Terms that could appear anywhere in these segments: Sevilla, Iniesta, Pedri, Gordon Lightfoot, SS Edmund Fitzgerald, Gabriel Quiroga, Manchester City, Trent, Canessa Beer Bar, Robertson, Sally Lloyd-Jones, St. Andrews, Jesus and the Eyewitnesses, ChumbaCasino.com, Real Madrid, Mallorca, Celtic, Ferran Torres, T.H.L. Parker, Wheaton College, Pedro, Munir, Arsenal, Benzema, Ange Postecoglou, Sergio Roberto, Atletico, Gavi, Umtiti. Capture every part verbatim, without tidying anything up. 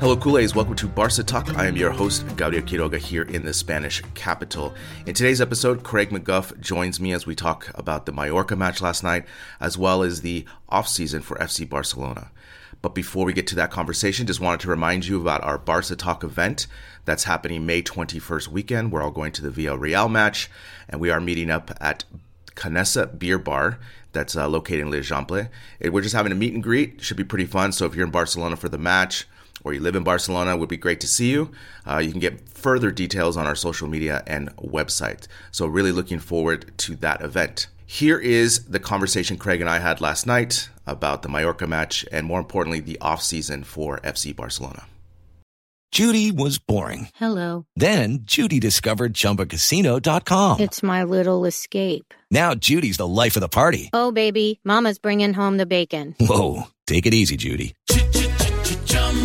Hello, Kool-Aids. Welcome to Barça Talk. I am your host, Gabriel Quiroga, here in the Spanish capital. In today's episode, Craig McGuff joins me as we talk about the Mallorca match last night, as well as the offseason for F C Barcelona. But before we get to that conversation, just wanted to remind you about our Barça Talk event that's happening May twenty-first weekend. We're all going to the Villarreal match, and we are meeting up at Canessa Beer Bar that's uh, located in Les Amples. We're just having a meet and greet. It should be pretty fun, so if you're in Barcelona for the match, or you live in Barcelona, it would be great to see you. Uh, you can get further details on our social media and website. So really looking forward to that event. Here is the conversation Craig and I had last night about the Mallorca match and, more importantly, the offseason for F C Barcelona. Judy was boring. Hello. Then Judy discovered Chumba Casino dot com. It's my little escape. Now Judy's the life of the party. Oh, baby, mama's bringing home the bacon. Whoa, take it easy, Judy.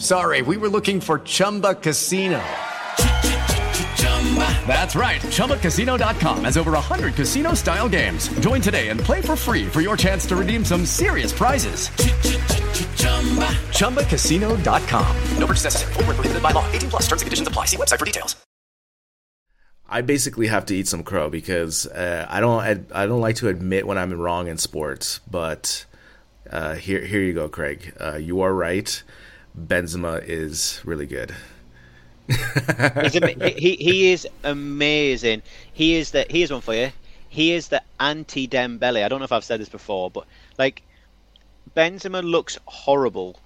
Sorry, we were looking for Chumba Casino. That's right, Chumba Casino dot com has over one hundred casino-style games. Join today and play for free for your chance to redeem some serious prizes. Chumba Casino dot com. No purchase necessary. Void where prohibited by law. eighteen plus terms and conditions apply. See website for details. I basically have to eat some crow because uh, I don't I, I don't like to admit when I'm wrong in sports, but uh, here here you go, Craig. Uh, you are right. Benzema is really good. He's a, he he is amazing. He is the he is one for you. He is the anti-Dembele. I don't know if I've said this before, but like Benzema looks horrible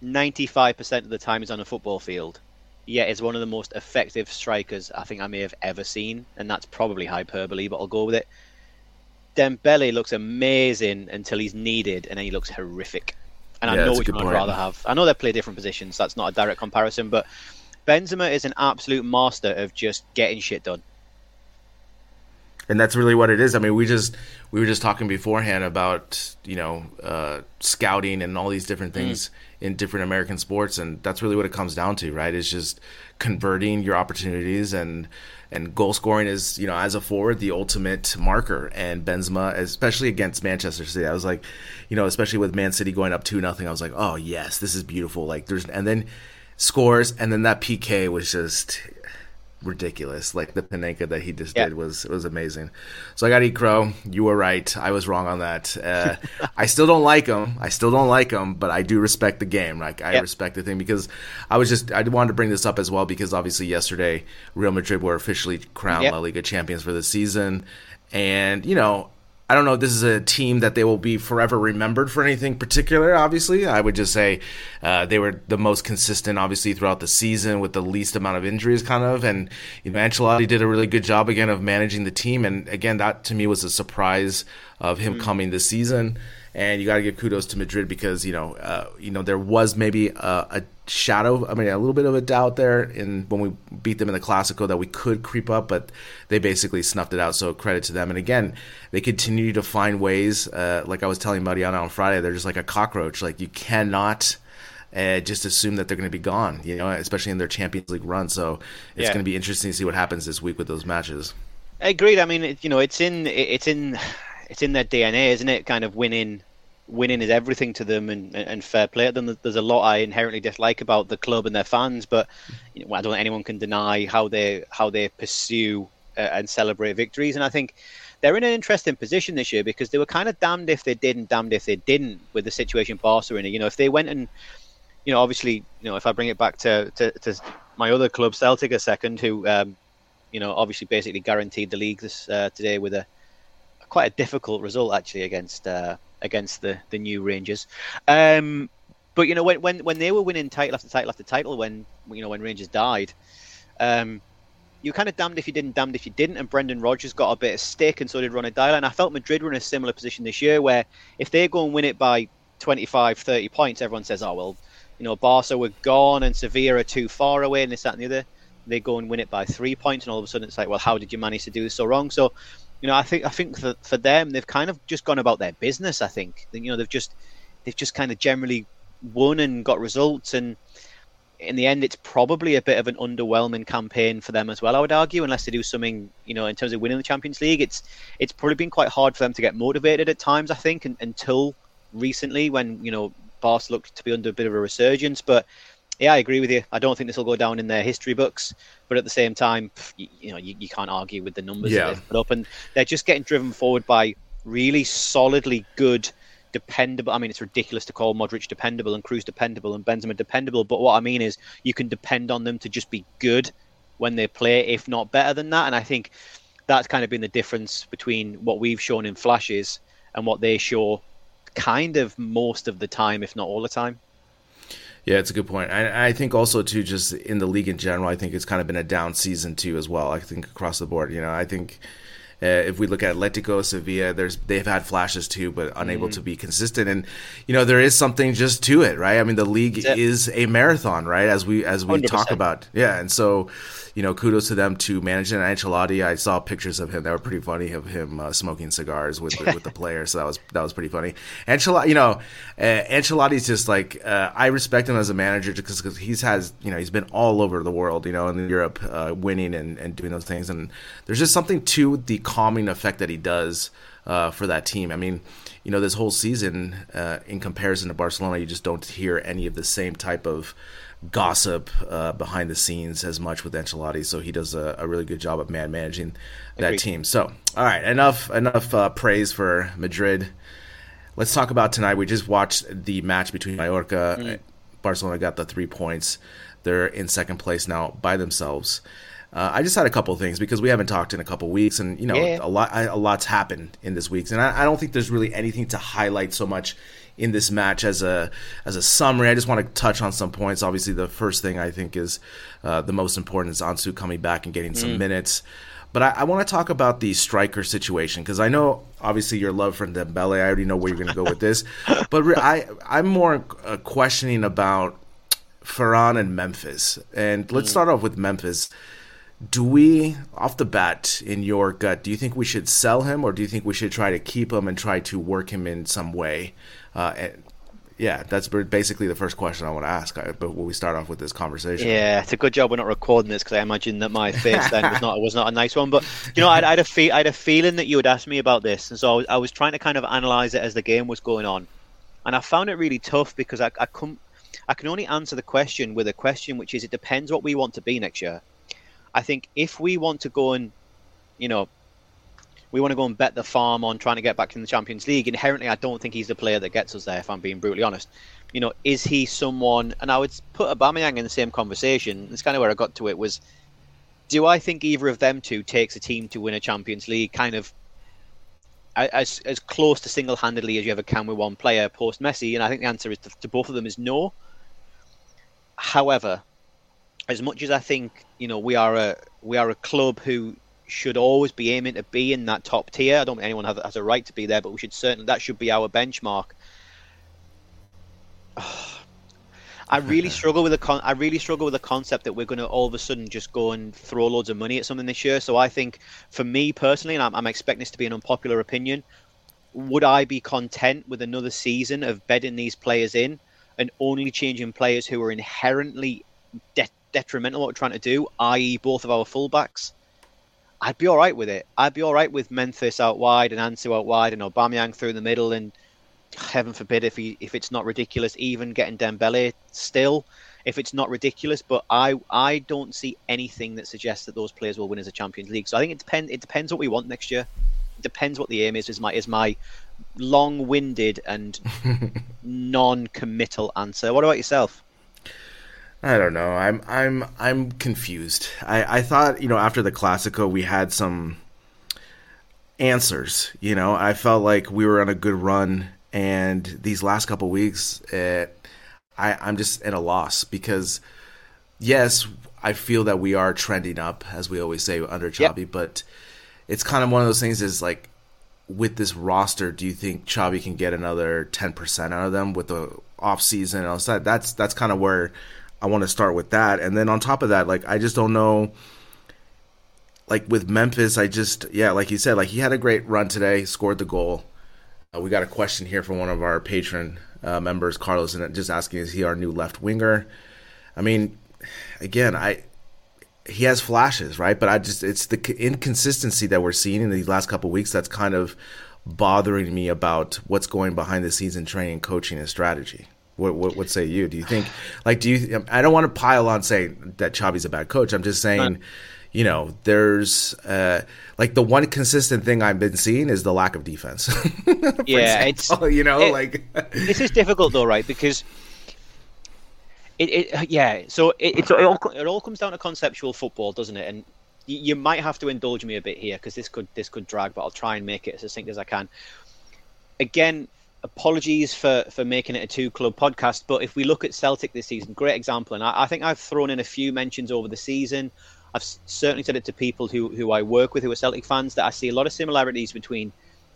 ninety-five percent of the time he's on a football field. Yet is one of the most effective strikers I think I may have ever seen, and that's probably hyperbole, but I'll go with it. Dembele looks amazing until he's needed, and then he looks horrific. And yeah, I know which one I'd rather have. I know they play different positions, so that's not a direct comparison, but Benzema is an absolute master of just getting shit done. And that's really what it is. I mean, we just we were just talking beforehand about, you know, uh, scouting and all these different things mm. in different American sports, and that's really what it comes down to, right? It's just converting your opportunities, and and goal scoring is, you know, as a forward, the ultimate marker. And Benzema, especially against Manchester City, I was like, you know, especially with Man City going up two nothing, I was like, oh yes, this is beautiful. Like there's and then scores, and then that P K was just ridiculous. Like the Panenka that he just yeah. did was was amazing. So I got to eat crow. You were right. I was wrong on that. Uh, I still don't like him. I still don't like him, but I do respect the game. Like I yeah. respect the thing, because I was just I wanted to bring this up as well, because obviously yesterday Real Madrid were officially crowned yeah. La Liga champions for the season, and you know, I don't know if this is a team that they will be forever remembered for anything particular, obviously. I would just say uh, they were the most consistent, obviously, throughout the season with the least amount of injuries, kind of. And you know, Ancelotti did a really good job, again, of managing the team. And, again, that, to me, was a surprise of him mm-hmm. coming this season. And you got to give kudos to Madrid because, you know, uh, you know there was maybe a, a shadow, I mean, a little bit of a doubt there in when we beat them in the Clasico that we could creep up, but they basically snuffed it out, so credit to them. And again, they continue to find ways, uh, like I was telling Mariana on Friday, they're just like a cockroach. Like, you cannot uh, just assume that they're going to be gone, you know, especially in their Champions League run. So it's yeah. going to be interesting to see what happens this week with those matches. I agree. I mean, you know, it's in it's in it's in their D N A, isn't it? Kind of winning, winning is everything to them, and, and fair play to them. There's a lot I inherently dislike about the club and their fans, but you know, I don't think anyone can deny how they how they pursue uh, and celebrate victories. And I think they're in an interesting position this year because they were kind of damned if they did and damned if they didn't with the situation Barca in it. You know, if they went and, you know, obviously, you know, if I bring it back to to, to my other club, Celtic, a second, who. Um, You know, obviously, basically guaranteed the league this uh, today with a quite a difficult result actually against uh, against the, the new Rangers. Um, but you know, when, when when they were winning title after title after title, when you know when Rangers died, um, you were kind of damned if you didn't, damned if you didn't. And Brendan Rodgers got a bit of stick, and so did Ronald Dylan. I felt Madrid were in a similar position this year, where if they go and win it by twenty-five, thirty points, everyone says, "Oh well, you know, Barca were gone and Sevilla are too far away," and this, that, and the other. They go and win it by three points, and all of a sudden it's like, well, how did you manage to do this so wrong? So, you know, I think I think for, for them, they've kind of just gone about their business. I think, you know, they've just they've just kind of generally won and got results, and in the end, it's probably a bit of an underwhelming campaign for them as well. I would argue, unless they do something, you know, in terms of winning the Champions League, it's it's probably been quite hard for them to get motivated at times. I think and, until recently, when you know, Barca looked to be under a bit of a resurgence, but. Yeah, I agree with you. I don't think this will go down in their history books, but at the same time, you, you know, you, you can't argue with the numbers yeah. that they've put up, and they're just getting driven forward by really solidly good, dependable. I mean, it's ridiculous to call Modric dependable and Cruz dependable and Benzema dependable, but what I mean is you can depend on them to just be good when they play, if not better than that. And I think that's kind of been the difference between what we've shown in flashes and what they show, kind of most of the time, if not all the time. Yeah, it's a good point. I, I think also, too, just in the league in general, I think it's kind of been a down season, too, as well. I think across the board, you know, I think uh, if we look at Atletico, Sevilla, there's they've had flashes, too, but unable mm. to be consistent. And, you know, there is something just to it, right? I mean, the league is a marathon, right, as we as we one hundred percent talk about. Yeah, and so, you know, kudos to them to manage it. And Ancelotti, I saw pictures of him that were pretty funny, of him uh, smoking cigars with with the players, so that was that was pretty funny. Ancelotti, you know, uh, Ancelotti's just like, uh, I respect him as a manager because cause he's has, you know, he's been all over the world, you know, in Europe, uh, winning and, and doing those things. And there's just something to the calming effect that he does uh, for that team. I mean, you know, this whole season, uh, in comparison to Barcelona, you just don't hear any of the same type of gossip uh, behind the scenes as much with Ancelotti, so he does a, a really good job of man managing that Agreed. team. So, all right, enough enough uh, praise for Madrid. Let's talk about tonight. We just watched the match between Mallorca. Mm. Barcelona got the three points. They're in second place now by themselves. Uh, I just had a couple of things because we haven't talked in a couple of weeks, and you know yeah. a lot a lot's happened in this week, and I, I don't think there's really anything to highlight so much in this match as a as a summary. I just want to touch on some points. Obviously, the first thing I think is uh, the most important is Ansu coming back and getting some mm. minutes. But I, I want to talk about the striker situation because I know, obviously, your love for Dembele. I already know where you're going to go with this. But re- I, I'm more uh, questioning about Ferran and Memphis. And let's mm. start off with Memphis. Do we, off the bat, in your gut, do you think we should sell him, or do you think we should try to keep him and try to work him in some way? Uh, and yeah, that's basically the first question I want to ask. But will we start off with this conversation? Yeah, it's a good job we're not recording this because I imagine that my face then was not was not a nice one. But you know, I had a fe- I had a feeling that you would ask me about this, and so I was, I was trying to kind of analyze it as the game was going on, and I found it really tough because I I couldn't I can only answer the question with a question, which is it depends what we want to be next year. I think if we want to go and, you know, we want to go and bet the farm on trying to get back in the Champions League. Inherently, I don't think he's the player that gets us there, if I'm being brutally honest. You know, is he someone... And I would put Aubameyang in the same conversation. That's kind of where I got to it, was do I think either of them two takes a team to win a Champions League kind of as as close to single-handedly as you ever can with one player post-Messi? And I think the answer is to, to both of them is no. However, as much as I think, you know, we are a we are a club who... should always be aiming to be in that top tier. I don't think anyone has a right to be there, but we should certainly, that should be our benchmark. Oh, I really struggle with the con- I really struggle with the concept that we're going to all of a sudden just go and throw loads of money at something this year. So I think, for me personally, and I'm, I'm expecting this to be an unpopular opinion, would I be content with another season of bedding these players in and only changing players who are inherently de- detrimental to what we're trying to do, that is, both of our fullbacks? I'd be all right with it. I'd be all right with Memphis out wide and Ansu out wide and Aubameyang through the middle, and heaven forbid if he, if it's not ridiculous, even getting Dembele still, if it's not ridiculous. But I I don't see anything that suggests that those players will win as a Champions League. So I think it depends. It depends what we want next year. It depends what the aim is. Is my is my long-winded and non-committal answer. What about yourself? I don't know. I'm I'm I'm confused. I, I thought, you know, after the Clasico we had some answers. You know, I felt like we were on a good run, and these last couple of weeks, it, I I'm just at a loss because, yes, I feel that we are trending up, as we always say under Xavi, yep. But it's kind of one of those things. Is like, with this roster, do you think Xavi can get another ten percent out of them with the off season? And all that? That's that's kind of where I want to start with that. And then on top of that, like, I just don't know, like with Memphis, I just, yeah, like you said, like he had a great run today, scored the goal. Uh, we got a question here from one of our patron uh, members, Carlos, and just asking, is he our new left winger? I mean, again, I, he has flashes, right? But I just, it's the inconsistency that we're seeing in these last couple of weeks that's kind of bothering me about what's going behind the scenes in training, coaching, and strategy. What, what what say you? Do you think, like, do you? I don't want to pile on saying that Xavi's a bad coach. I'm just saying, Man. you know, there's uh, like the one consistent thing I've been seeing is the lack of defense. yeah, example, it's you know, it, like this is difficult though, right? Because it, it yeah. So it it, it, all, it all comes down to conceptual football, doesn't it? And you might have to indulge me a bit here because this could this could drag, but I'll try and make it as succinct as I can. Again. Apologies for, for making it a two-club podcast, but if we look at Celtic this season, great example, and I, I think I've thrown in a few mentions over the season. I've certainly said it to people who, who I work with who are Celtic fans, that I see a lot of similarities between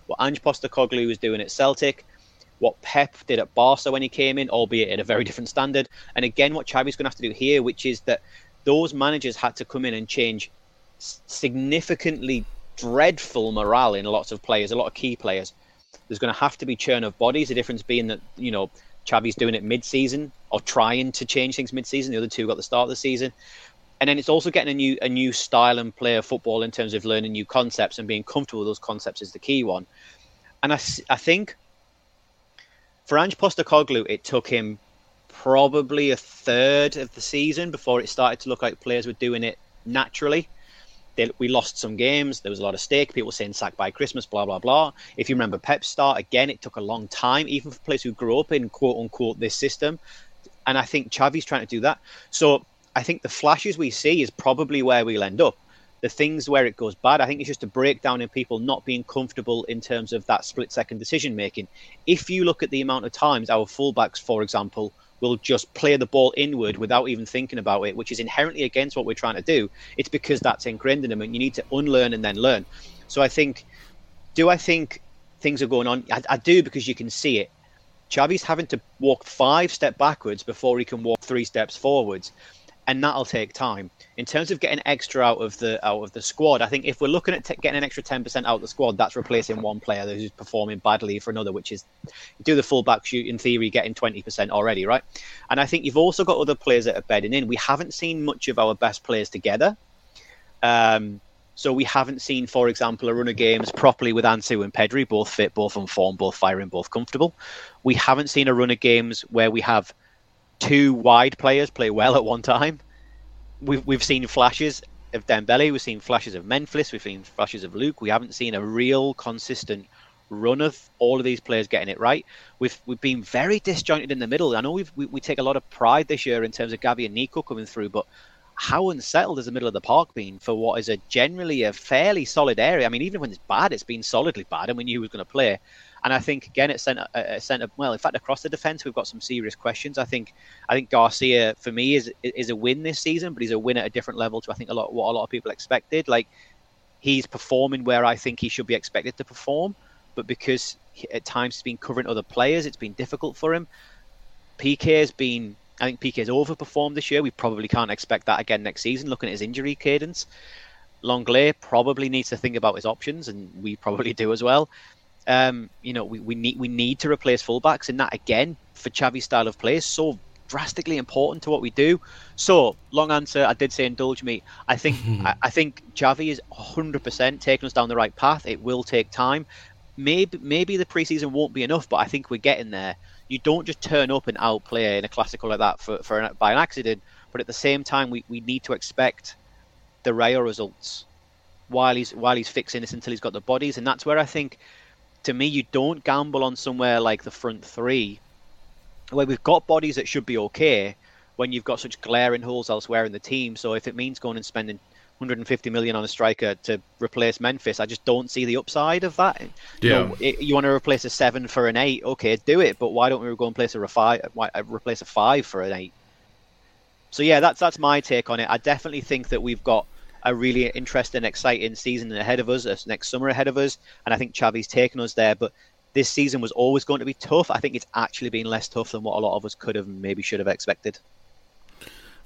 what Ange Postecoglou was doing at Celtic, what Pep did at Barca when he came in, albeit at a very different standard, and again what Xavi's going to have to do here, which is that those managers had to come in and change significantly dreadful morale in lots of players, a lot of key players. There's going to have to be churn of bodies. The difference being that, you know, Xavi's doing it mid-season or trying to change things mid-season. The other two got the start of the season. And then it's also getting a new a new style and play of football in terms of learning new concepts, and being comfortable with those concepts is the key one. And I, I think for Ange Postecoglou, it took him probably a third of the season before it started to look like players were doing it naturally. They, we lost some games. There was a lot of stake. People saying sack by Christmas, blah, blah, blah. If you remember Pep's start, again, it took a long time, even for players who grew up in, quote unquote, this system. And I think Xavi's trying to do that. So I think the flashes we see is probably where we'll end up. The things where it goes bad, I think it's just a breakdown in people not being comfortable in terms of that split-second decision-making. If you look at the amount of times our fullbacks, for example, will just play the ball inward without even thinking about it, which is inherently against what we're trying to do, it's because that's ingrained in them, and you need to unlearn and then learn. So I think, do I think things are going on? I, I do, because you can see it. Xavi's having to walk five steps backwards before he can walk three steps forwards. And that'll take time. In terms of getting extra out of the out of the squad, I think if we're looking at t- getting an extra ten percent out of the squad, that's replacing one player who's performing badly for another, which is, do the full-back shoot, in theory, getting twenty percent already, right? And I think you've also got other players that are bedding in. We haven't seen much of our best players together. Um, so we haven't seen, for example, a run of games properly with Ansu and Pedri, both fit, both on form, both firing, both comfortable. We haven't seen a run of games where we have two wide players play well at one time. We've we've seen flashes of Dembele, we've seen flashes of Memphis, we've seen flashes of Luke. We haven't seen a real consistent run of all of these players getting it right. We've we've been very disjointed in the middle. I know we've, we we take a lot of pride this year in terms of Gavi and Nico coming through, but how unsettled has the middle of the park been for what is a generally a fairly solid area? I mean, even when it's bad, it's been solidly bad, and we knew who was going to play. And I think, again, at centre, uh, centre, well, in fact, across the defence, we've got some serious questions. I think I think Garcia, for me, is is a win this season, but he's a win at a different level to, I think, a lot what a lot of people expected. Like, he's performing where I think he should be expected to perform, but because he, at times he's been covering other players, it's been difficult for him. P K has been I think P K's overperformed this year. We probably can't expect that again next season, looking at his injury cadence. Longley probably needs to think about his options, and we probably do as well. Um, you know, we, we need we need to replace fullbacks, and that, again, for Xavi's style of play, is so drastically important to what we do. So, long answer, I did say indulge me. I think I, I think Xavi is one hundred percent taking us down the right path. It will take time. Maybe maybe the preseason won't be enough, but I think we're getting there. You don't just turn up and outplay in a Clasico like that for, for an, by an accident, but at the same time, we, we need to expect the Rayo results while he's while he's fixing this until he's got the bodies, and that's where I think, to me, you don't gamble on somewhere like the front three, where we've got bodies that should be okay, when you've got such glaring holes elsewhere in the team. So if it means going and spending one hundred fifty million on a striker to replace Memphis, I just don't see the upside of that. Yeah. You know, it, you want to replace a seven for an eight, okay, do it. But why don't we go and place a refi- why, replace a five for an eight? So yeah, that's that's my take on it. I definitely think that we've got a really interesting, exciting season ahead of us, next summer ahead of us, and I think Xavi's taken us there. But this season was always going to be tough. I think it's actually been less tough than what a lot of us could have and maybe should have expected.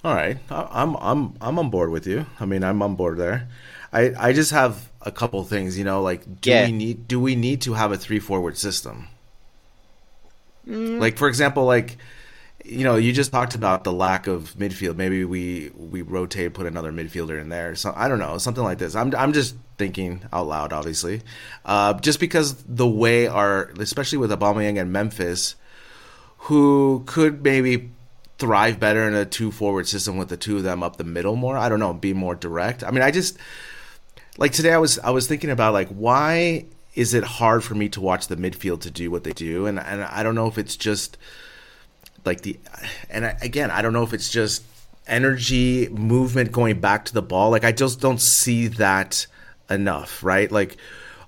All right, I'm I'm I'm on board with you. I mean, I'm on board there. I, I just have a couple things, you know, like do yeah. we need do we need to have a three forward system? Mm. Like, for example, like, you know, you just talked about the lack of midfield. Maybe we we rotate, put another midfielder in there. So I don't know, something like this. I'm I'm just thinking out loud, obviously, uh, just because the way our, especially with Aubameyang and Memphis, who could maybe thrive better in a two-forward system with the two of them up the middle more. I don't know, be more direct. I mean, I just, like today I was I was thinking about, like, why is it hard for me to watch the midfield to do what they do? And and I don't know if it's just, like, the, and I, again, I don't know if it's just energy, movement going back to the ball. Like, I just don't see that enough, right? Like,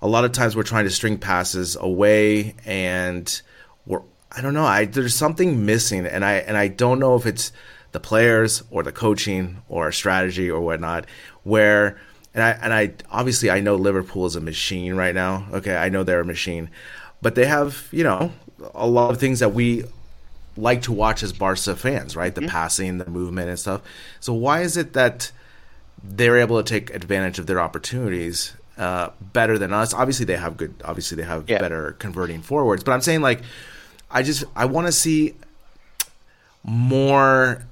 a lot of times we're trying to string passes away and we're, I don't know. I, there's something missing, and I and I don't know if it's the players or the coaching or strategy or whatnot. Where and I and I obviously I know Liverpool is a machine right now. Okay, I know they're a machine, but they have, you know, a lot of things that we like to watch as Barca fans, right? The mm-hmm. passing, the movement, and stuff. So why is it that they're able to take advantage of their opportunities uh, better than us? Obviously, they have good. Obviously, they have yeah. better converting forwards. But I'm saying, like, I just I want to see more,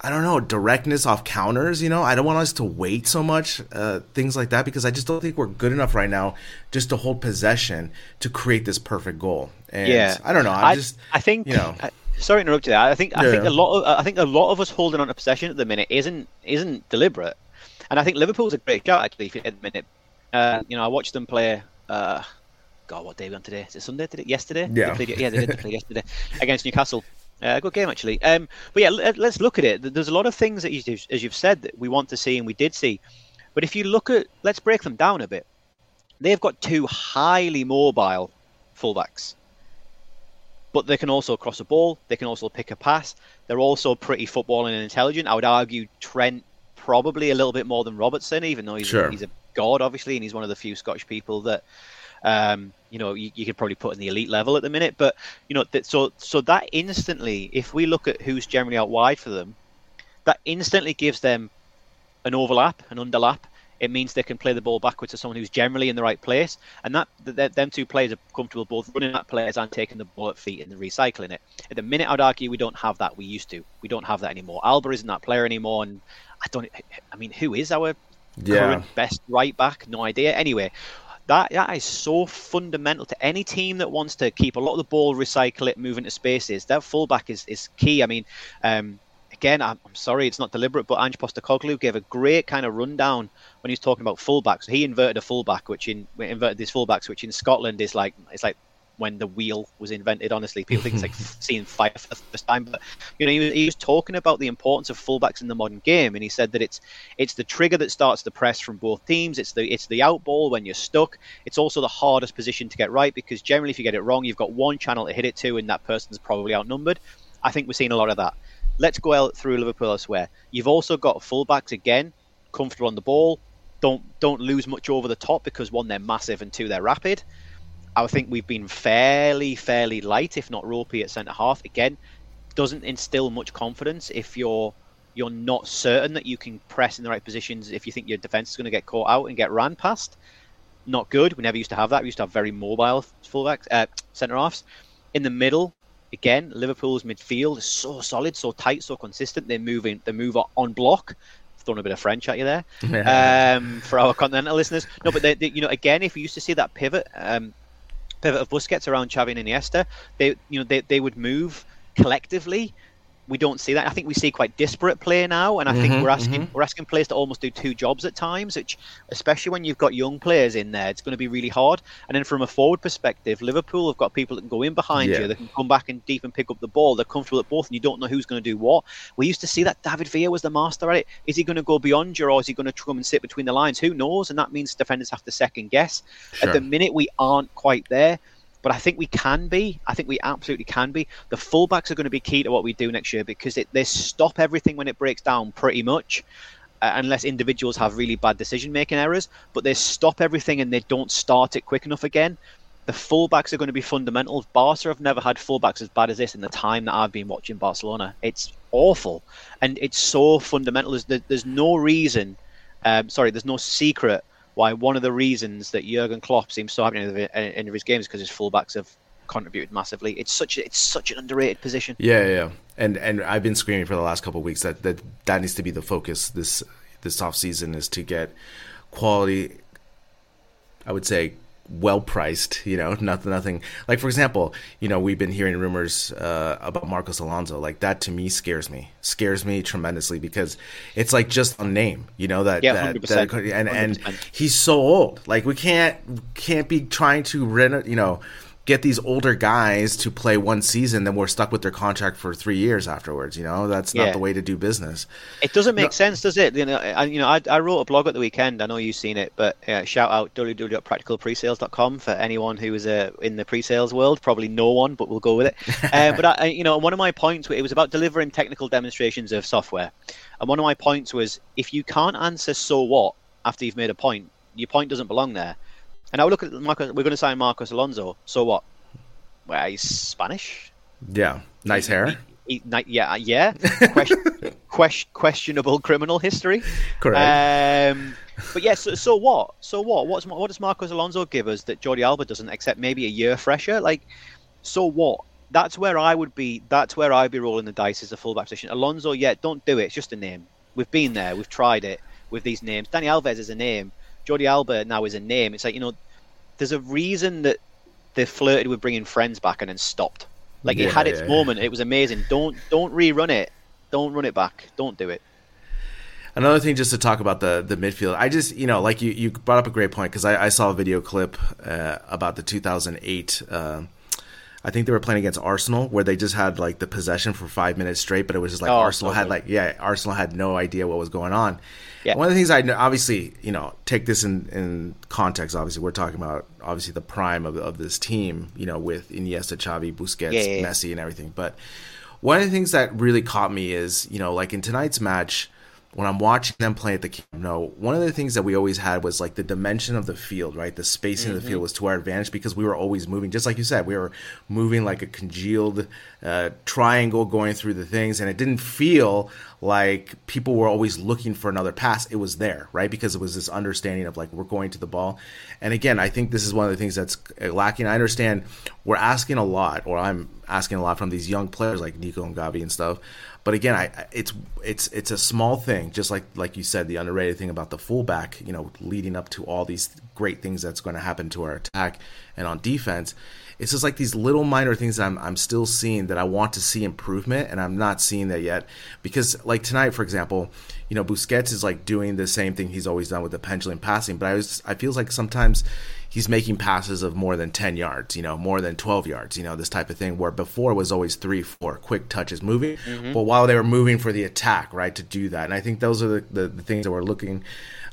I don't know, directness off counters, you know? I don't want us to wait so much, uh, things like that, because I just don't think we're good enough right now just to hold possession to create this perfect goal. And yeah. I don't know. I just I think you know I, sorry to interrupt you there. I think yeah. I think a lot of I think a lot of us holding on to possession at the minute isn't isn't deliberate. And I think Liverpool's a great shout actually at the minute. Uh, you know, I watched them play uh, God, what day we on today? Is it Sunday today? Yesterday? Yeah, they played, yeah, they did play yesterday against Newcastle. Uh, good game actually. Um, but yeah, let, let's look at it. There's a lot of things that, you, as you've said, that we want to see and we did see. But if you look at, let's break them down a bit. They've got two highly mobile fullbacks, but they can also cross a ball. They can also pick a pass. They're also pretty footballing and intelligent. I would argue Trent probably a little bit more than Robertson, even though he's sure. he's a god obviously, and he's one of the few Scottish people that. Um, you know, you, you could probably put in the elite level at the minute, but you know, th- so so that instantly, if we look at who's generally out wide for them, that instantly gives them an overlap, an underlap. It means they can play the ball backwards to someone who's generally in the right place, and that th- th- them two players are comfortable both running at players and taking the ball at feet and recycling it. At the minute, I'd argue we don't have that. We used to. We don't have that anymore. Alba isn't that player anymore, and I don't. I mean, who is our yeah. current best right back? No idea. Anyway. That that is so fundamental to any team that wants to keep a lot of the ball, recycle it, move into spaces. That fullback is, is key. I mean, um, again, I'm, I'm sorry it's not deliberate, but Ange Postecoglou gave a great kind of rundown when he was talking about fullbacks. He inverted a fullback, which in inverted these fullbacks, which in Scotland is like it's like when the wheel was invented. Honestly, people think it's like seeing fire for the first time. But you know, he was, he was talking about the importance of fullbacks in the modern game, and he said that it's it's the trigger that starts the press from both teams. It's the it's the out ball when you're stuck. It's also the hardest position to get right, because generally, if you get it wrong, you've got one channel to hit it to, and that person's probably outnumbered. I think we're seeing a lot of that. Let's go out through Liverpool elsewhere. You've also got fullbacks again, comfortable on the ball. Don't don't lose much over the top, because one, they're massive, and two, they're rapid. I think we've been fairly, fairly light, if not ropey, at centre half. Again, doesn't instill much confidence if you're you're not certain that you can press in the right positions. If you think your defense is going to get caught out and get ran past, not good. We never used to have that. We used to have very mobile fullbacks, uh, centre halves. In the middle, again, Liverpool's midfield is so solid, so tight, so consistent. They're moving. They move on block. Throwing a bit of French at you there, yeah. um, for our continental listeners. No, but they, they, you know, again, if we used to see that pivot, um, pivot of Busquets around Xavi and Iniesta, they, you know, they, they would move collectively. We don't see that. I think we see quite disparate play now, and I mm-hmm, think we're asking mm-hmm. we're asking players to almost do two jobs at times, which, especially when you've got young players in there, it's going to be really hard. And then from a forward perspective, Liverpool have got people that can go in behind yeah. you, that can come back and deep and pick up the ball. They're comfortable at both, and you don't know who's going to do what. We used to see that David Villa was the master at it. Is he going to go beyond you, or is he going to come and sit between the lines? Who knows? And that means defenders have to second guess. Sure. At the minute, we aren't quite there. But I think we can be. I think we absolutely can be. The fullbacks are going to be key to what we do next year, because it, they stop everything when it breaks down pretty much, uh, unless individuals have really bad decision-making errors. But they stop everything and they don't start it quick enough again. The fullbacks are going to be fundamental. Barca have never had fullbacks as bad as this in the time that I've been watching Barcelona. It's awful. And it's so fundamental. There's, there's no reason, um, sorry, there's no secret why one of the reasons that Jurgen Klopp seems so happy at the end of his games is because his fullbacks have contributed massively. It's such a, it's such an underrated position. Yeah, yeah, and and I've been screaming for the last couple of weeks that that, that needs to be the focus this this off season, is to get quality. I would say well priced. You know, nothing, nothing. Like, for example, you know, we've been hearing rumors uh, about Marcos Alonso. Like, that to me scares me, scares me tremendously, because it's like just a name. You know that, yeah, that, that and one hundred percent. And he's so old. Like, we can't can't be trying to rent, you know, get these older guys to play one season, then we're stuck with their contract for three years afterwards. You know, that's not yeah. the way to do business. It doesn't make no. sense, does it? You know, I, you know, I, I wrote a blog at the weekend. I know you've seen it, but uh, shout out w w w dot practical presales dot com for anyone who is uh, in the pre-sales world. Probably no one, but we'll go with it. Uh, but I, you know, one of my points, it was about delivering technical demonstrations of software, and one of my points was, if you can't answer "so what" after you've made a point, your point doesn't belong there. And I would look at Marcos. We're going to sign Marcos Alonso. So what? Well, he's Spanish. Yeah, nice hair. He, he, yeah, yeah. Question, question, questionable criminal history. Correct. Um, but yeah, so, so what? So what? What's what does Marcos Alonso give us that Jordi Alba doesn't, except maybe a year fresher? Like, so what? That's where I would be. That's where I'd be rolling the dice as a fullback position. Alonso, yeah, don't do it. It's just a name. We've been there. We've tried it with these names. Dani Alves is a name. Jordi Alba now is a name. It's like, you know, there's a reason that they flirted with bringing friends back and then stopped. Like, yeah, it had its yeah, moment. Yeah. It was amazing. Don't don't rerun it. Don't run it back. Don't do it. Another thing, just to talk about the the midfield. I just, you know, like you, you brought up a great point, because I, I saw a video clip uh, about the two thousand eight uh, I think they were playing against Arsenal, where they just had like the possession for five minutes straight, but it was just like oh, Arsenal totally. had like yeah, Arsenal had no idea what was going on. Yeah. One of the things I obviously, you know, take this in, in context. Obviously, we're talking about obviously the prime of of this team, you know, with Iniesta, Xavi, Busquets, yeah, yeah, yeah. Messi, and everything. But one of the things that really caught me is, you know, like in tonight's match, when I'm watching them play at the Camp Nou, one of the things that we always had was like the dimension of the field, right? The spacing mm-hmm. of the field was to our advantage, because we were always moving. Just like you said, we were moving like a congealed uh, triangle going through the things, and it didn't feel like people were always looking for another pass. It was there, right? Because it was this understanding of like, we're going to the ball. And again, I think this is one of the things that's lacking. I understand we're asking a lot, or I'm asking a lot from these young players like Nico and Gavi and stuff. But again, I, it's it's it's a small thing, just like like you said, the underrated thing about the fullback, you know, leading up to all these great things that's going to happen to our attack and on defense. It's just like these little minor things that I'm I'm still seeing that I want to see improvement, and I'm not seeing that yet. Because like tonight, for example, you know, Busquets is like doing the same thing he's always done with the pendulum passing, but I was I feel like sometimes he's making passes of more than ten yards, you know, more than twelve yards, you know, this type of thing, where before it was always three, four quick touches moving, mm-hmm. but while they were moving for the attack, right, to do that. And I think those are the, the, the things that we're looking,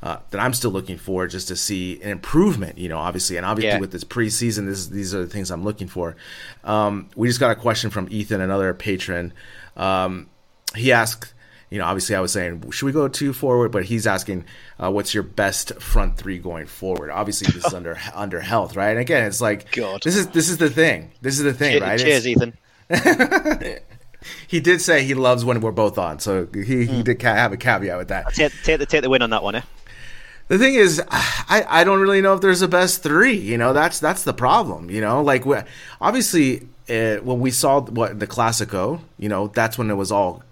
uh, that I'm still looking for, just to see an improvement, you know, obviously. And obviously yeah. with this preseason, this, these are the things I'm looking for. Um, we just got a question from Ethan, another patron. Um, he asked, you know, obviously I was saying, should we go two forward? But he's asking, uh, what's your best front three going forward? Obviously, this is under under health, right? And again, it's like, God. this is this is the thing. This is the thing, che- right? Cheers, it's- Ethan. He did say he loves when we're both on, so he, mm. he did have a caveat with that. Take, take, the, take the win on that one, eh? The thing is, I, I don't really know if there's a best three. You know, that's that's the problem. You know, like we, obviously uh, when we saw what the Clasico, you know, that's when it was all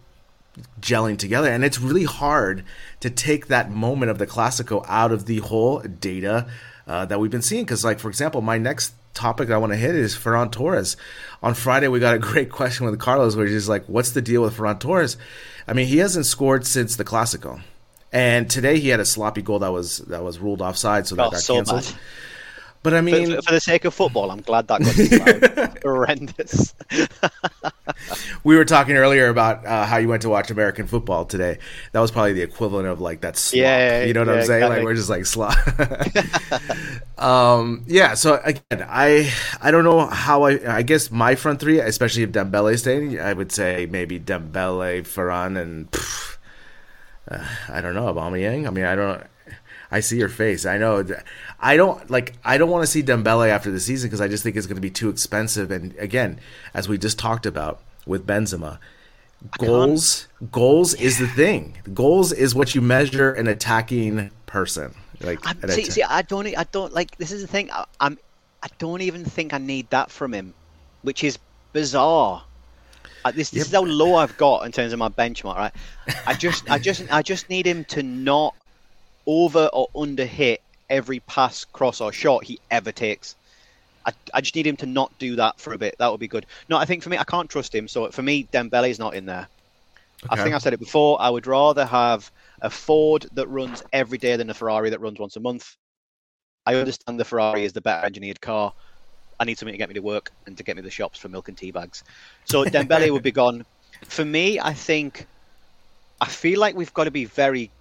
gelling together, and it's really hard to take that moment of the Clasico out of the whole data uh, that we've been seeing. Because, like for example, my next topic I want to hit is Ferran Torres. On Friday, we got a great question with Carlos, where he's just like, "What's the deal with Ferran Torres? I mean, he hasn't scored since the Clasico." And today he had a sloppy goal that was that was ruled offside, so that oh, got so canceled. Bad. But I mean, for, for the sake of football, I'm glad that got horrendous. We were talking earlier about uh, how you went to watch American football today. That was probably the equivalent of like that slop. Yeah, you know what yeah, I'm saying? Exactly. Like we're just like slop. um, yeah. So again, I I don't know how I I guess my front three, especially if Dembele's staying, I would say maybe Dembele, Ferran, and. Pff, Uh, I don't know, Aubameyang. I mean, I don't. I see your face. I know. I don't like. I don't want to see Dembele after the season because I just think it's going to be too expensive. And again, as we just talked about with Benzema, goals, goals yeah. is the thing. Goals is what you measure an attacking person. Like, I, see, att- see, I don't. I don't like. This is the thing. I, I'm. I don't even think I need that from him, which is bizarre. Uh, this, this yep. is how low I've got in terms of my benchmark, right? I just, I just, I just need him to not over or under hit every pass, cross, or shot he ever takes. I, I just need him to not do that for a bit. That would be good. No, I think for me, I can't trust him. So for me, Dembele's not in there. Okay. I think I've said it before. I would rather have a Ford that runs every day than a Ferrari that runs once a month. I understand the Ferrari is the better engineered car. I need something to get me to work and to get me to the shops for milk and tea bags. So Dembele would be gone. For me, I think, I feel like we've got to be very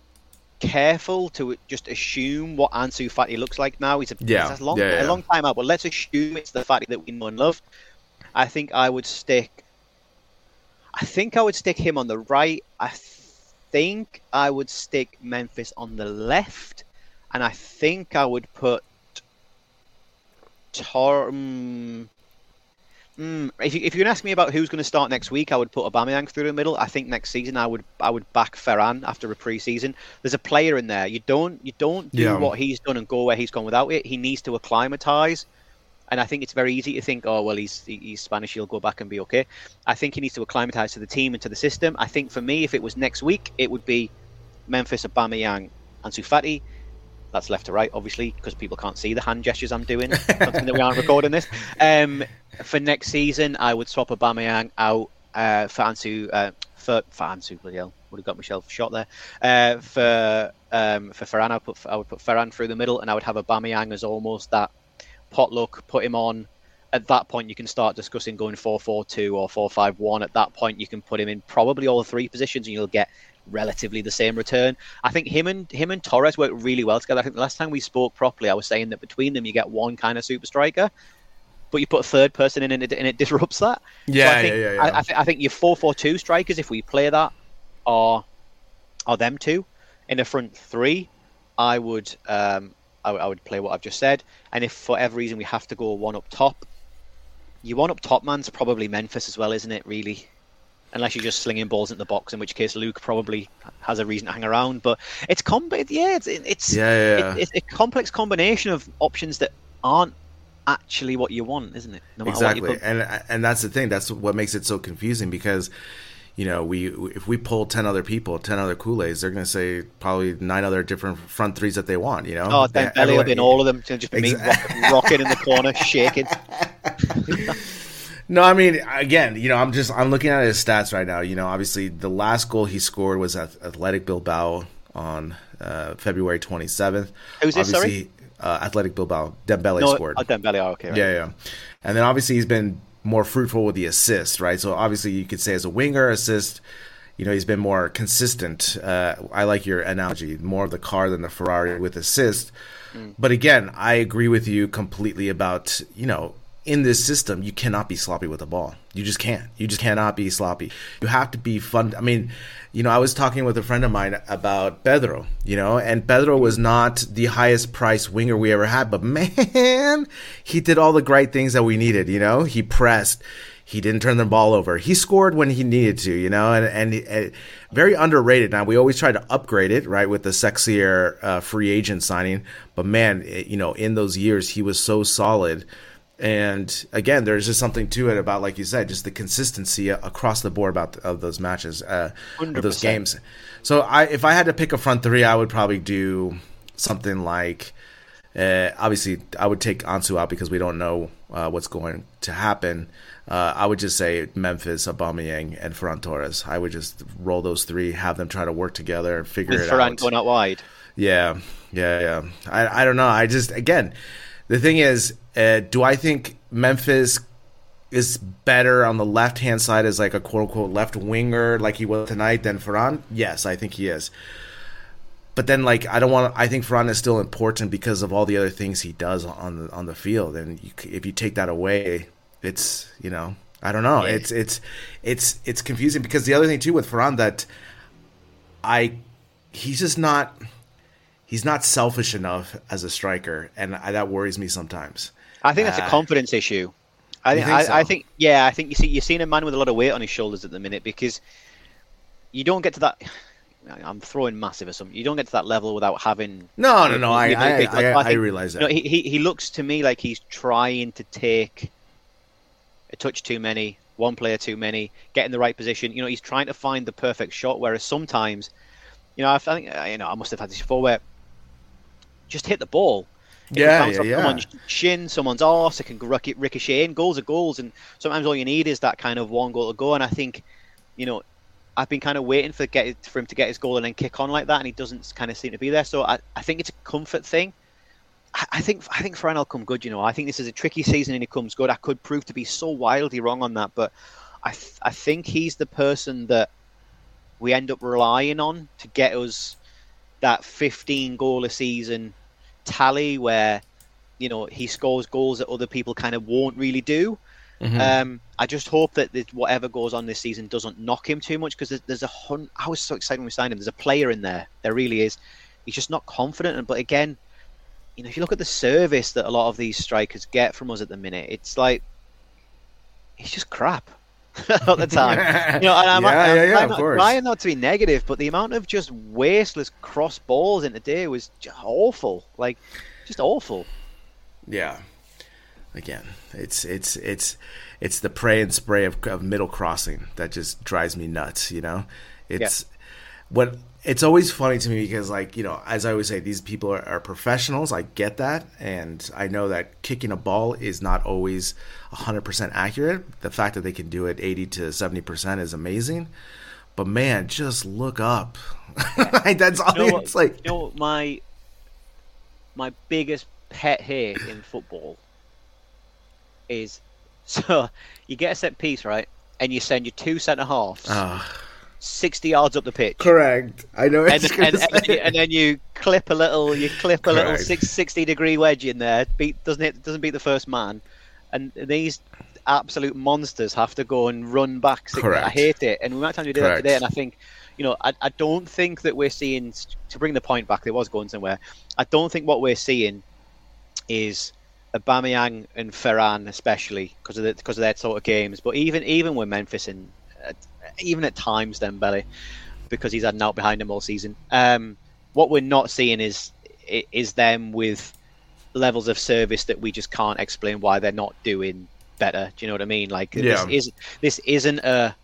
careful to just assume what Ansu Fati looks like now. He's a, yeah. he's a, long, yeah, yeah. a long time out, but let's assume it's the Fati that we know and love. I think I would stick, I think I would stick him on the right. I think I would stick Memphis on the left. And I think I would put, Tor- mm. Mm. If, you, if you're going to ask me about who's going to start next week, I would put Aubameyang through the middle. I think next season I would I would back Ferran after a pre-season. There's a player in there. You don't you don't do yeah. what he's done and go where he's gone without it. He needs to acclimatise. And I think it's very easy to think, oh, well, he's he's Spanish. He'll go back and be okay. I think he needs to acclimatise to the team and to the system. I think for me, if it was next week, it would be Memphis, Aubameyang, Ansu Fati. That's left to right, obviously, because people can't see the hand gestures I'm doing. Something that we aren't recording this. Um, for next season, I would swap Aubameyang out uh, for Ansu. Uh, for, for Ansu, bloody hell, would have got myself shot there. Uh, for um, for Ferran, I, put, I would put Ferran through the middle, and I would have Aubameyang as almost that potluck. Put him on. At that point, you can start discussing going four four two or four five one. At that point, you can put him in probably all three positions, and you'll get relatively the same return. I think him and him and Torres work really well together. I think the last time we spoke properly, I was saying that between them you get one kind of super striker, but you put a third person in and it, and it disrupts that. Yeah, so I think, yeah, yeah. yeah. I, I, th- I think your four four two strikers, if we play that, are are them two in the front three. I would um I, I would play what I've just said, and if for every reason we have to go one up top, your one up top man's probably Memphis as well, isn't it? Really. Unless you're just slinging balls in the box, in which case Luke probably has a reason to hang around. But it's com- yeah, it's it's, yeah, yeah. It, it's a complex combination of options that aren't actually what you want, isn't it? No matter exactly, what you put- and and that's the thing. That's what makes it so confusing because, you know, we if we poll ten other people, ten other Kool-Aids, they're going to say probably nine other different front threes that they want. You know, oh, then Belly up in all of them, just be exactly. me rocking in the corner, shaking. No, I mean, again, you know, I'm just I'm looking at his stats right now. You know, obviously the last goal he scored was at Athletic Bilbao on uh, February twenty-seventh. Who's this? Sorry, uh, Athletic Bilbao. Dembele no, scored. Oh, Dembele. Oh, okay. Right. Yeah, yeah. And then obviously he's been more fruitful with the assist, right? So obviously you could say as a winger assist, you know, he's been more consistent. Uh, I like your analogy, more of the car than the Ferrari with assist. Mm. But again, I agree with you completely about, you know. In this system, you cannot be sloppy with the ball. You just can't. You just cannot be sloppy. You have to be fun. I mean, you know, I was talking with a friend of mine about Pedro, you know, and Pedro was not the highest priced winger we ever had, but man, he did all the great things that we needed, you know. He pressed. He didn't turn the ball over. He scored when he needed to, you know, and, and, and very underrated. Now, we always try to upgrade it, right, with the sexier uh, free agent signing. But, man, it, you know, in those years, he was so solid. And, again, there's just something to it about, like you said, just the consistency across the board about of those matches, uh, of those games. So I, if I had to pick a front three, I would probably do something like uh, – obviously, I would take Ansu out because we don't know uh, what's going to happen. Uh, I would just say Memphis, Aubameyang, and Ferran Torres. I would just roll those three, have them try to work together, figure With it Ferran out. Ferran going out wide. Yeah, yeah, yeah. I, I don't know. I just, again, the thing is, uh, do I think Memphis is better on the left-hand side as like a quote-unquote left winger like he was tonight than Ferran? Yes, I think he is. But then, like, I don't want. I think Ferran is still important because of all the other things he does on the on the field, and you, if you take that away, it's, you know, I don't know. Yeah. It's it's it's it's confusing because the other thing too with Ferran that I he's just not he's not selfish enough as a striker, and I, that worries me sometimes. I think that's uh, a confidence issue. I think, think so? I, I think yeah. I think you see you're seeing a man with a lot of weight on his shoulders at the minute because you don't get to that. I'm throwing massive assumptions. You don't get to that level without having. No, no, no. You know, I, I, like, I, I, I, think, I realize that. You know, he, he he looks to me like he's trying to take a touch too many, one player too many, get in the right position. You know, he's trying to find the perfect shot. Whereas sometimes, you know, I think you know, I must have had this before where just hit the ball. It yeah, yeah, yeah. Someone's shin, someone's arse. It can ricochet in. Goals are goals, and sometimes all you need is that kind of one goal to go. And I think, you know, I've been kind of waiting for get for him to get his goal and then kick on like that, and he doesn't kind of seem to be there. So I, I think it's a comfort thing. I, I think I think Ferran will come good, you know. I think this is a tricky season and he comes good. I could prove to be so wildly wrong on that, but I th- I think he's the person that we end up relying on to get us that fifteen goal a season tally where, you know, he scores goals that other people kind of won't really do. Mm-hmm. Um, I just hope that this, whatever goes on this season doesn't knock him too much because there's, there's a hun- I was so excited when we signed him. There's a player in there. There really is. He's just not confident. But again, you know, if you look at the service that a lot of these strikers get from us at the minute, it's like he's just crap all the time. You know, and I'm, yeah, I'm, yeah, yeah, I'm not trying not to be negative, but the amount of just wasteless cross balls in today was just awful. Like, just awful. Yeah. Again, it's it's it's it's the pray and spray of, of middle crossing that just drives me nuts. You know, it's yeah. what it's always funny to me because, like, you know, as I always say, these people are, are professionals. I get that, and I know that kicking a ball is not always one hundred percent accurate. The fact that they can do it eighty to seventy percent is amazing. But man, just look up. Yeah. Like, that's all. You know, it's like you know my my biggest pet here in football. Is so you get a set piece, right, and you send your two centre halves oh. sixty yards up the pitch. Correct. I know. It's and, and, and, and then you clip a little, you clip a Correct. little six, sixty degree wedge in there. Beat doesn't it? Doesn't beat the first man, and these absolute monsters have to go and run back. Correct. I hate it. And we might have time to do Correct. that today. And I think, you know, I, I don't think that we're seeing. To bring the point back, it was going somewhere. I don't think what we're seeing is. Aubameyang and Ferran, especially because of the, because of their sort of games, but even even with Memphis and uh, even at times Dembele, because he's had an out behind him all season. Um, what we're not seeing is is them with levels of service that we just can't explain why they're not doing better. Do you know what I mean? Like yeah. this is this isn't a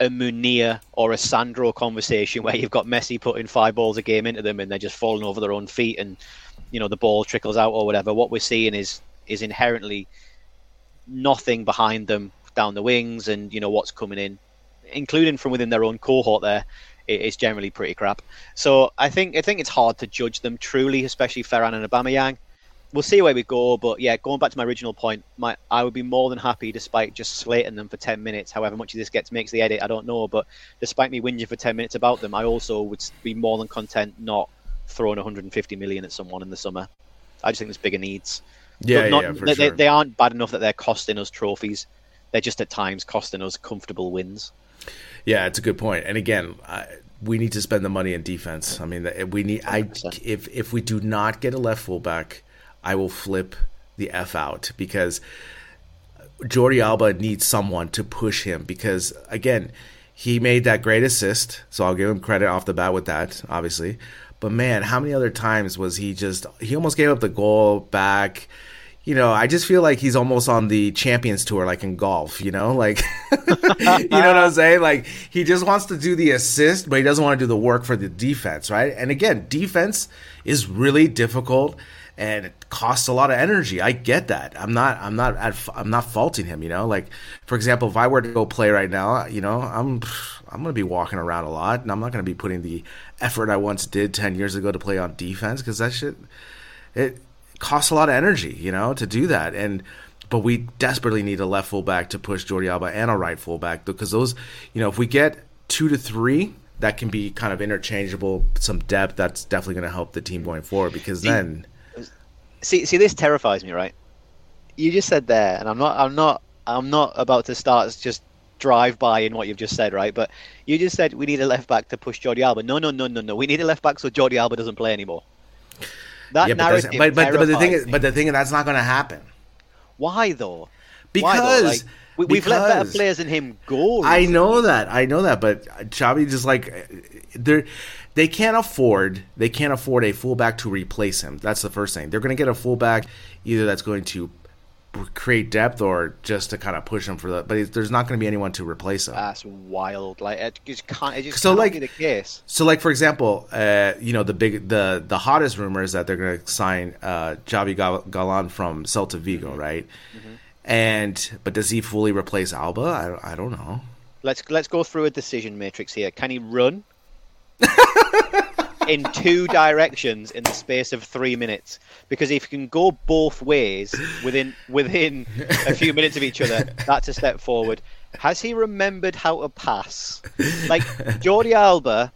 a Munir or a Sandro conversation where you've got Messi putting five balls a game into them and they're just falling over their own feet and. You know, the ball trickles out or whatever. What we're seeing is is inherently nothing behind them down the wings, and you know what's coming in, including from within their own cohort. There, it's generally pretty crap. So I think I think it's hard to judge them truly, especially Ferran and Aubameyang. We'll see where we go, but yeah, going back to my original point, my I would be more than happy, despite just slating them for ten minutes. However much of this gets makes the edit, I don't know. But despite me whinging for ten minutes about them, I also would be more than content not. Throwing one hundred fifty million at someone in the summer. I just think there's bigger needs. Yeah, not, yeah, for they, sure. They aren't bad enough that they're costing us trophies. They're just at times costing us comfortable wins. Yeah, it's a good point. And again, I, we need to spend the money in defense. I mean, we need. I, if if we do not get a left fullback, I will flip the F out because Jordi Alba needs someone to push him because, again, he made that great assist, so I'll give him credit off the bat with that, obviously. But, man, how many other times was he just – he almost gave up the goal back. You know, I just feel like he's almost on the Champions Tour, like in golf, you know? Like, you know what I'm saying? Like, he just wants to do the assist, but he doesn't want to do the work for the defense, right? And, again, defense is really difficult and it costs a lot of energy. I get that. I'm not I'm not at, I'm not faulting him, you know? Like, for example, if I were to go play right now, you know, I'm I'm going to be walking around a lot, and I'm not going to be putting the effort I once did ten years ago to play on defense because that shit – it costs a lot of energy, you know, to do that. And but we desperately need a left fullback to push Jordi Alba and a right fullback because those, you know, if we get two to three, that can be kind of interchangeable, some depth. That's definitely going to help the team going forward because then see see this terrifies me, right? You just said there, and I'm not I'm not I'm not about to start just drive by in what you've just said, right? But you just said we need a left back to push Jordi Alba. No, no, no, no, no. We need a left back so Jordi Alba doesn't play anymore. That yeah, narrative but, but, but the thing is, but the thing is, that's not going to happen. Why though? Because Why, though? Like, we, because we've let better players than him go. Recently. I know that, I know that, but Xavi just like they they can't afford they can't afford a fullback to replace him. That's the first thing. They're going to get a fullback either that's going to create depth or just to kind of push him for that. But it, there's not going to be anyone to replace him. That's wild. Like it just can't. It just so can't like, be the case. So like for example, uh, you know the big the the hottest rumor is that they're going to sign uh, Javi Galán from Celta Vigo, mm-hmm. right? Mm-hmm. And but does he fully replace Alba? I don't, I don't know. Let's let's go through a decision matrix here. Can he run in two directions in the space of three minutes? Because if you can go both ways within within a few minutes of each other, that's a step forward. Has he remembered how to pass? Like Jordi Alba,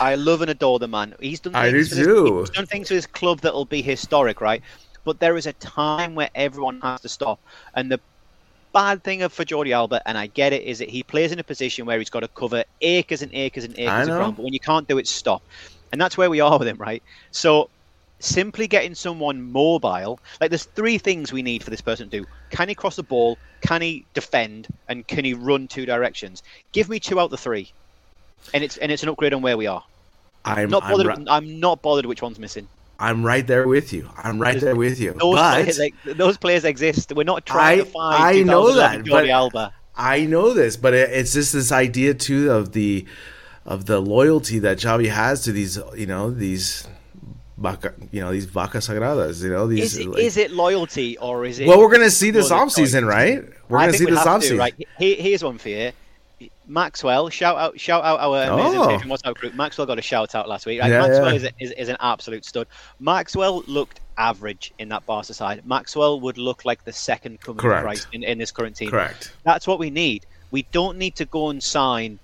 I love and adore the man. He's done things I do too. His, he's done things with his club that'll be historic, right? But there is a time where everyone has to stop. And the bad thing for Jordi Alba, and I get it, is that he plays in a position where he's got to cover acres and acres and acres of ground. But when you can't do it, stop. And that's where we are with him, right? So simply getting someone mobile, like there's three things we need for this person to do. Can he cross the ball? Can he defend? And can he run two directions? Give me two out of the three. And it's and it's an upgrade on where we are. I'm not bothered, I'm, I'm not bothered which one's missing. I'm right there with you. I'm right there with you. Those, but players, like, those players exist. We're not trying I, to find I know that, Jordi Alba. I know this, but it, it's just this idea too of the of the loyalty that Xavi has to these, you know, these vaca, you know, these vaca sagradas, you know, these. Is it, like, is it loyalty or is it? Well, we're gonna see this offseason, right? We're gonna see this offseason. Right? Here, here's one for you. Maxwell, shout out, shout out our amazing oh. Patreon WhatsApp group. Maxwell got a shout out last week. Right? Yeah, Maxwell yeah. Is, a, is is an absolute stud. Maxwell looked average in that Barca side. Maxwell would look like the second coming Correct. of Christ in, in this current team. Correct. That's what we need. We don't need to go and sign.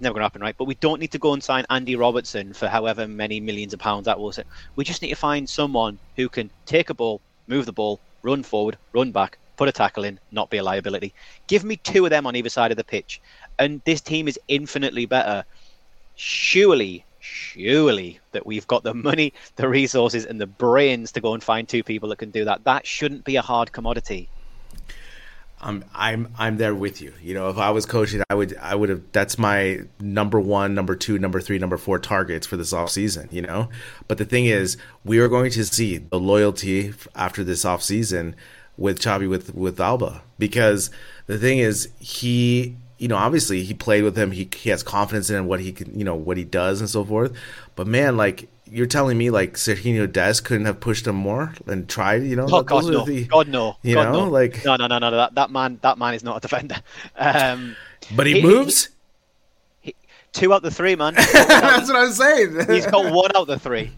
Never going to happen, right? But we don't need to go and sign Andy Robertson for however many millions of pounds that will. We just need to find someone who can take a ball, move the ball, run forward, run back, put a tackle in, not be a liability. Give me two of them on either side of the pitch. And this team is infinitely better. Surely, surely that we've got the money, the resources, and the brains to go and find two people that can do that. That shouldn't be a hard commodity. I'm I'm I'm there with you. You know, if I was coaching, I would I would have. That's my number one, number two, number three, number four targets for this offseason, you know. But the thing is, we are going to see the loyalty after this offseason with Xavi with with Alba, because the thing is, he, you know, obviously he played with him. He he has confidence in what he can, you know, what he does and so forth. But man, like, you're telling me like Serginho Dest couldn't have pushed him more and tried, you know? Oh, God, no. The, God, no. You God, know, no. Like, no, no, no, no. That, that man that man is not a defender. Um, but he, he moves? He, he, two out the three, man. That's what I'm saying. He's got one out the three.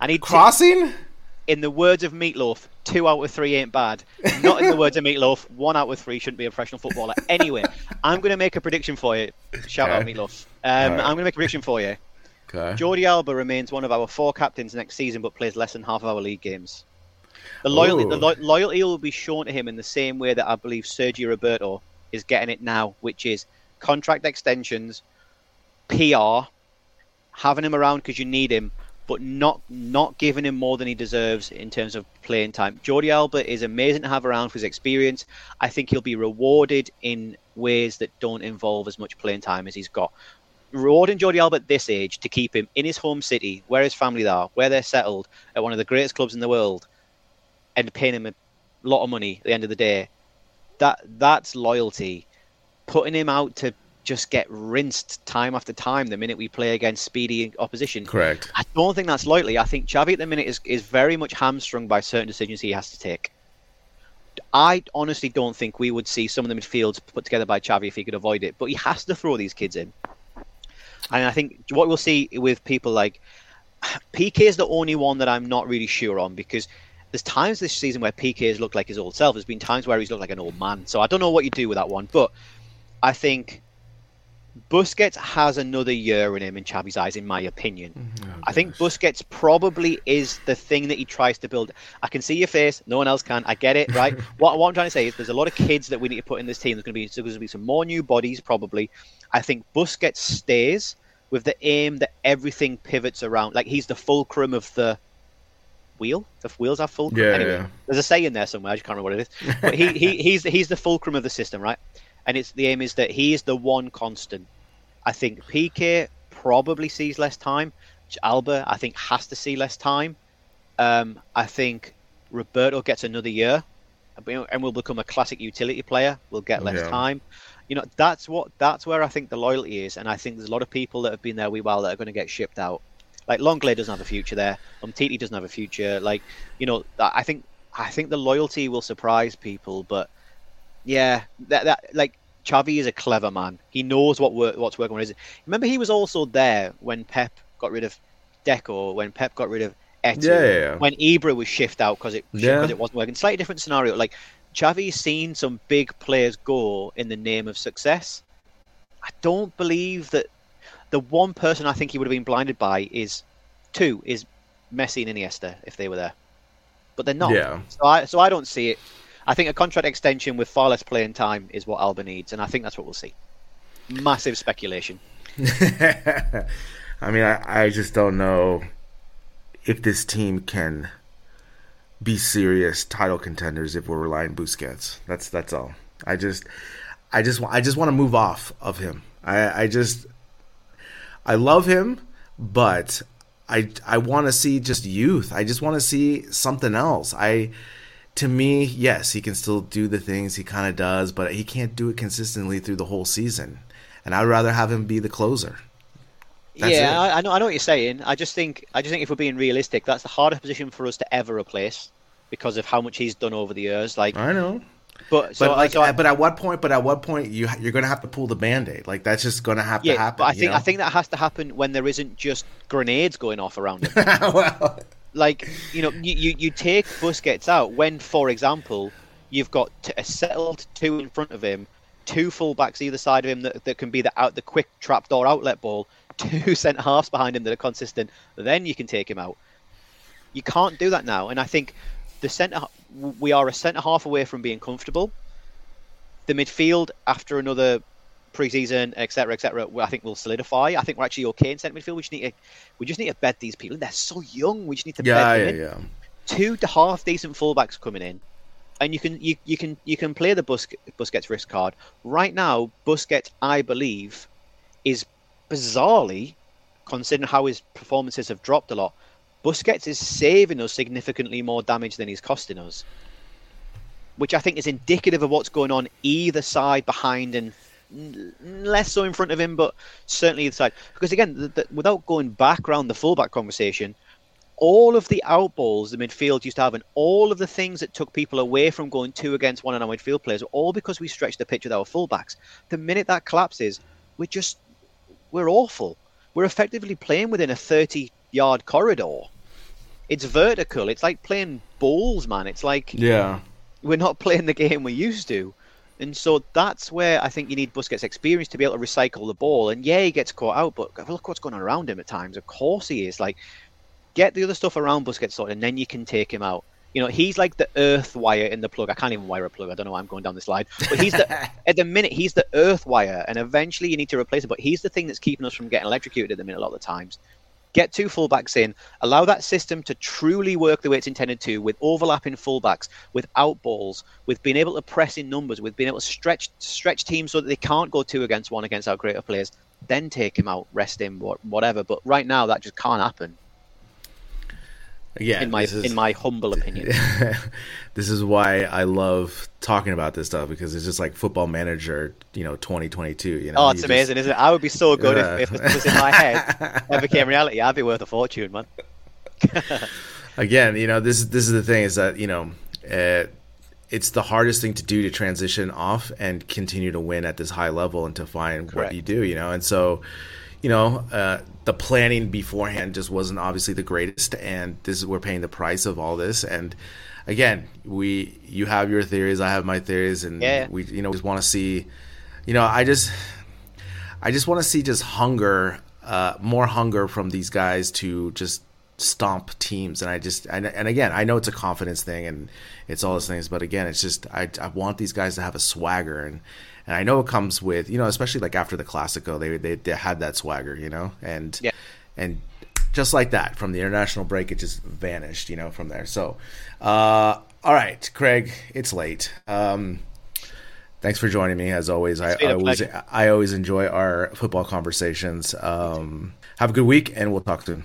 And he Crossing? T- in the words of Meatloaf, two out of three ain't bad. Not in the words of Meatloaf, one out of three shouldn't be a professional footballer. Anyway, I'm going to make a prediction for you. Shout okay. out, Meatloaf. Um, right. I'm going to make a prediction for you. Okay. Jordi Alba remains one of our four captains next season, but plays less than half of our league games. The loyalty, the lo- loyalty will be shown to him in the same way that I believe Sergio Roberto is getting it now, which is contract extensions, P R, having him around because you need him, but not not giving him more than he deserves in terms of playing time. Jordi Alba is amazing to have around for his experience. I think he'll be rewarded in ways that don't involve as much playing time as he's got. Rewarding Jordi Alba at this age to keep him in his home city, where his family are, where they're settled, at one of the greatest clubs in the world, and paying him a lot of money at the end of the day, that that's loyalty. Putting him out to just get rinsed time after time the minute we play against speedy opposition. Correct. I don't think that's likely. I think Xavi at the minute is, is very much hamstrung by certain decisions he has to take. I honestly don't think we would see some of the midfields put together by Xavi if he could avoid it, but he has to throw these kids in. And I think what we'll see with people like... P K is the only one that I'm not really sure on, because there's times this season where P K has looked like his old self. There's been times where he's looked like an old man. So I don't know what you do with that one, but I think... Busquets has another year in him in Xavi's eyes, in my opinion. Oh, I think Busquets probably is the thing that he tries to build. I can see your face. No one else can. I get it, right? what, what I'm trying to say is there's a lot of kids that we need to put in this team. There's going to be, there's going to be some more new bodies, probably. I think Busquets stays with the aim that everything pivots around. Like, he's the fulcrum of the wheel. The wheels are fulcrum. Yeah, anyway, yeah. There's a saying there somewhere. I just can't remember what it is. But he, he, he's, he's the fulcrum of the system, right? And it's the aim is that he is the one constant. I think P K probably sees less time. Alba, I think, has to see less time. Um, I think Roberto gets another year, and will become a classic utility player. We'll get less yeah. time. You know, that's what that's where I think the loyalty is. And I think there's a lot of people that have been there a wee while that are going to get shipped out. Like Longley doesn't have a future there. Umtiti doesn't have a future. Like, you know, I think I think the loyalty will surprise people, but. Yeah, that that like Xavi is a clever man. He knows what work, what's working. What isn't. Remember, he was also there when Pep got rid of Deco, when Pep got rid of Eto, yeah, yeah, yeah. when Ibra was shift out because it yeah. because it wasn't working. Slightly different scenario. Like Xavi's seen some big players go in the name of success. I don't believe that the one person I think he would have been blinded by is two is Messi and Iniesta if they were there, but they're not. Yeah. So I so I don't see it. I think a contract extension with far less playing time is what Alba needs, and I think that's what we'll see. Massive speculation. I mean, I, I just don't know if this team can be serious title contenders if we're relying on Busquets. That's that's all. I just, I just, I just want to move off of him. I, I just, I love him, but I, I want to see just youth. I just want to see something else. I. To me, yes, he can still do the things he kind of does, but he can't do it consistently through the whole season. And I'd rather have him be the closer. That's yeah, I, I know. I know what you're saying. I just think, I just think if we're being realistic, that's the hardest position for us to ever replace because of how much he's done over the years. Like I know, but but so, like, so I, but at what point? But at what point you you're going to have to pull the Band-Aid? Like that's just going to have yeah, to happen. But I think you know? I think that has to happen when there isn't just grenades going off around him. Well. Like, you know, you, you, you take Busquets out when, for example, you've got a settled two in front of him, two full-backs either side of him that, that can be the out the quick trapdoor outlet ball, two centre-halves behind him that are consistent, then you can take him out. You can't do that now. And I think the centre we are a centre-half away from being comfortable. The midfield, after another pre-season, et cetera, et cetera, I think will solidify. I think we're actually okay in centre midfield. We just need to, we just need to bed these people in. They're so young. We just need to yeah, bed them yeah, in. Yeah. Two half decent fullbacks coming in, and you can you, you can you can play the Busquets, Busquets risk card right now. Busquets, I believe, is bizarrely, considering how his performances have dropped a lot. Busquets is saving us significantly more damage than he's costing us, which I think is indicative of what's going on either side behind and. Less so in front of him, but certainly inside. Because again, the, the, without going back around the fullback conversation, all of the outballs the midfield used to have, and all of the things that took people away from going two against one on our midfield players, were all because we stretched the pitch with our fullbacks. The minute that collapses, we're just we're awful. We're effectively playing within a thirty-yard corridor. It's vertical. It's like playing balls, man. It's like yeah, we're not playing the game we used to. And so that's where I think you need Busquets' experience to be able to recycle the ball. And yeah, he gets caught out, but look what's going on around him at times. Of course he is. Like, get the other stuff around Busquets sorted, and then you can take him out. You know, he's like the earth wire in the plug. I can't even wire a plug. I don't know why I'm going down this line. But he's the at the minute he's the earth wire, and eventually you need to replace him. But he's the thing that's keeping us from getting electrocuted at the minute a lot of the times. Get two fullbacks in, allow that system to truly work the way it's intended to, with overlapping fullbacks, with out balls, with being able to press in numbers, with being able to stretch stretch teams so that they can't go two against one against our greater players. Then take him out, rest him, whatever. But right now, that just can't happen. Yeah, in my is, in my humble opinion. This is why I love talking about this stuff, because it's just like Football Manager, you know, twenty twenty-two. You know, oh, it's you amazing, just, isn't it? I would be so good uh, if, if it was in my head and became reality. I'd be worth a fortune, man. Again, you know, this this is the thing is that, you know, uh, it's the hardest thing to do, to transition off and continue to win at this high level and to find Correct. What you do, you know, and so. You know, uh, the planning beforehand just wasn't obviously the greatest, and this is we're paying the price of all this. And again, we you have your theories, I have my theories, and yeah. we you know just want to see, you know, I just I just want to see just hunger, uh, more hunger from these guys to just stomp teams. And I just and, and again, I know it's a confidence thing and it's all those things, but again, it's just I I want these guys to have a swagger. And. And I know it comes with, you know, especially like after the Clasico, they they, they had that swagger, you know, and yeah. and just like that from the international break, it just vanished, you know, from there. So, uh, all right, Craig, it's late. Um, thanks for joining me as always. I, I always I always enjoy our football conversations. Um, have a good week, and we'll talk soon.